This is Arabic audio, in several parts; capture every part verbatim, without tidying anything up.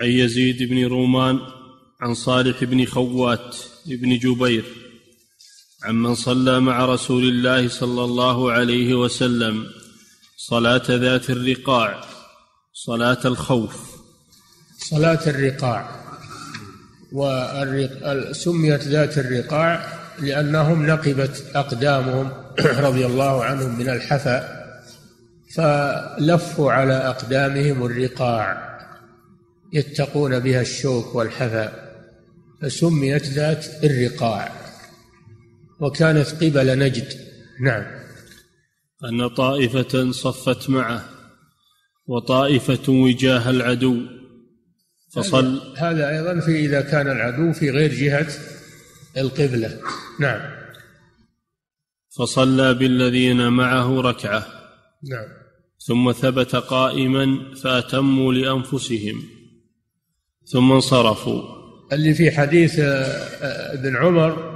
عن يزيد بن رومان عن صالح بن خوات بن جبير عمن صلى مع رسول الله صلى الله عليه وسلم صلاة ذات الرقاع صلاة الخوف. صلاة الرقاع، وسميت ذات الرقاع لأنهم نقبت أقدامهم رضي الله عنهم من الحفا فلفوا على أقدامهم الرقاع يتقون بها الشوك والحفا فسميت ذات الرقاع، وكانت قبل نجد. نعم. أن طائفة صفت معه وطائفة وجاه العدو فصل. هذا أيضا في إذا كان العدو في غير جهة القبلة. نعم. فصلى بالذين معه ركعة. نعم. ثم ثبت قائما فأتموا لأنفسهم ثم انصرفوا. اللي في حديث ابن عمر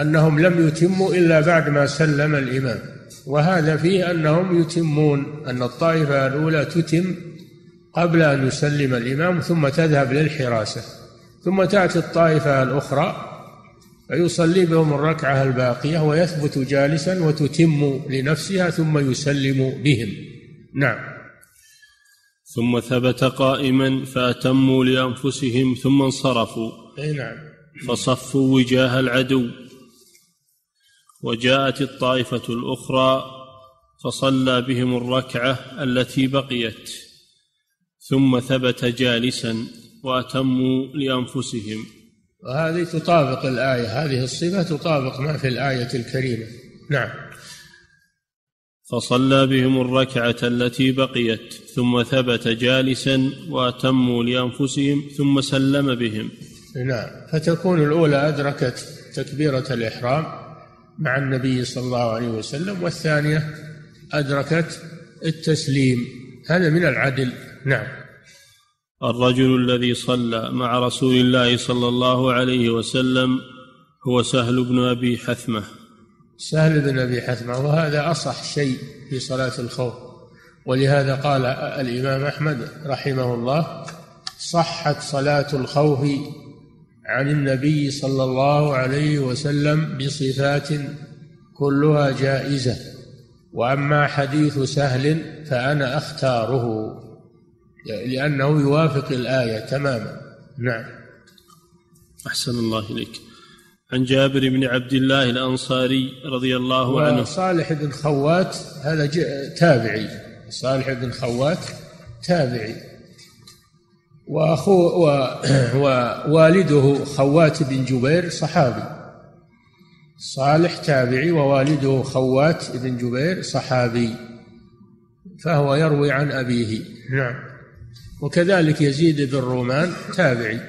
أنهم لم يتموا إلا بعد ما سلم الإمام، وهذا فيه أنهم يتمون، أن الطائفة الأولى تتم قبل أن يسلم الإمام ثم تذهب للحراسة، ثم تأتي الطائفة الأخرى فيصلي بهم الركعة الباقية ويثبت جالسا وتتم لنفسها ثم يسلم بهم. نعم. ثم ثبت قائما فأتموا لأنفسهم ثم انصرفوا. أي نعم. فصفوا وجاه العدو، وجاءت الطائفة الأخرى فصلى بهم الركعة التي بقيت ثم ثبت جالسا وأتموا لأنفسهم. وهذه تطابق الآية، هذه الصفة تطابق ما في الآية الكريمة. نعم. فصلى بهم الركعة التي بقيت ثم ثبت جالسا وأتموا لأنفسهم ثم سلم بهم. نعم. فتكون الأولى أدركت تكبيرة الإحرام مع النبي صلى الله عليه وسلم، والثانية أدركت التسليم، هذا من العدل. نعم. الرجل الذي صلى مع رسول الله صلى الله عليه وسلم هو سهل بن أبي حثمة. سهل بن أبي حثمة، وهذا أصح شيء في صلاة الخوف، ولهذا قال الإمام أحمد رحمه الله: صحت صلاة الخوف عن النبي صلى الله عليه وسلم بصفات كلها جائزة، وأما حديث سهل فأنا أختاره لأنه يوافق الآية تماما. نعم. أحسن الله إليك. عن جابر بن عبد الله الأنصاري رضي الله عنه. صالح بن خوات هذا تابعي، صالح بن خوات تابعي، وأخوه ووالده خوات بن جبير صحابي. صالح تابعي ووالده خوات بن جبير صحابي، فهو يروي عن أبيه. نعم. وكذلك يزيد بن رومان تابعي.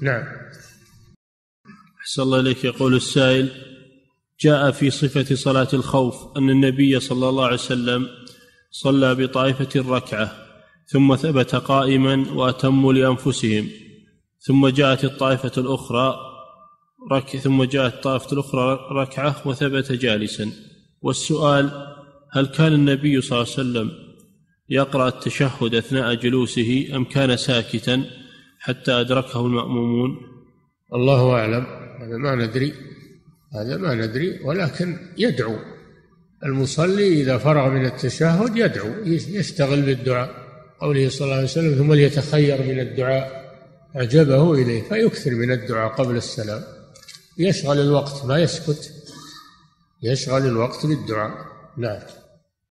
نعم. أحسن الله إليك. يقول السائل: جاء في صفة صلاة الخوف أن النبي صلى الله عليه وسلم صلى بطائفة الركعة ثم ثبت قائما وأتموا لأنفسهم، ثم جاءت الطائفة الأخرى رك ثم جاءت الطائفة الأخرى ركعة وثبت جالسا. والسؤال: هل كان النبي صلى الله عليه وسلم يقرأ التشهد أثناء جلوسه أم كان ساكتا حتى أدركه المأمومون؟ الله أعلم، هذا ما ندري، هذا ما ندري، ولكن يدعو المصلي إذا فرغ من التشهد، يدعو، يشتغل بالدعاء، قوله صلى الله عليه وسلم: ثم ليتخير من الدعاء أعجبه إليه، فيكثر من الدعاء قبل السلام، يشغل الوقت، ما يسكت، يشغل الوقت بالدعاء. نعم.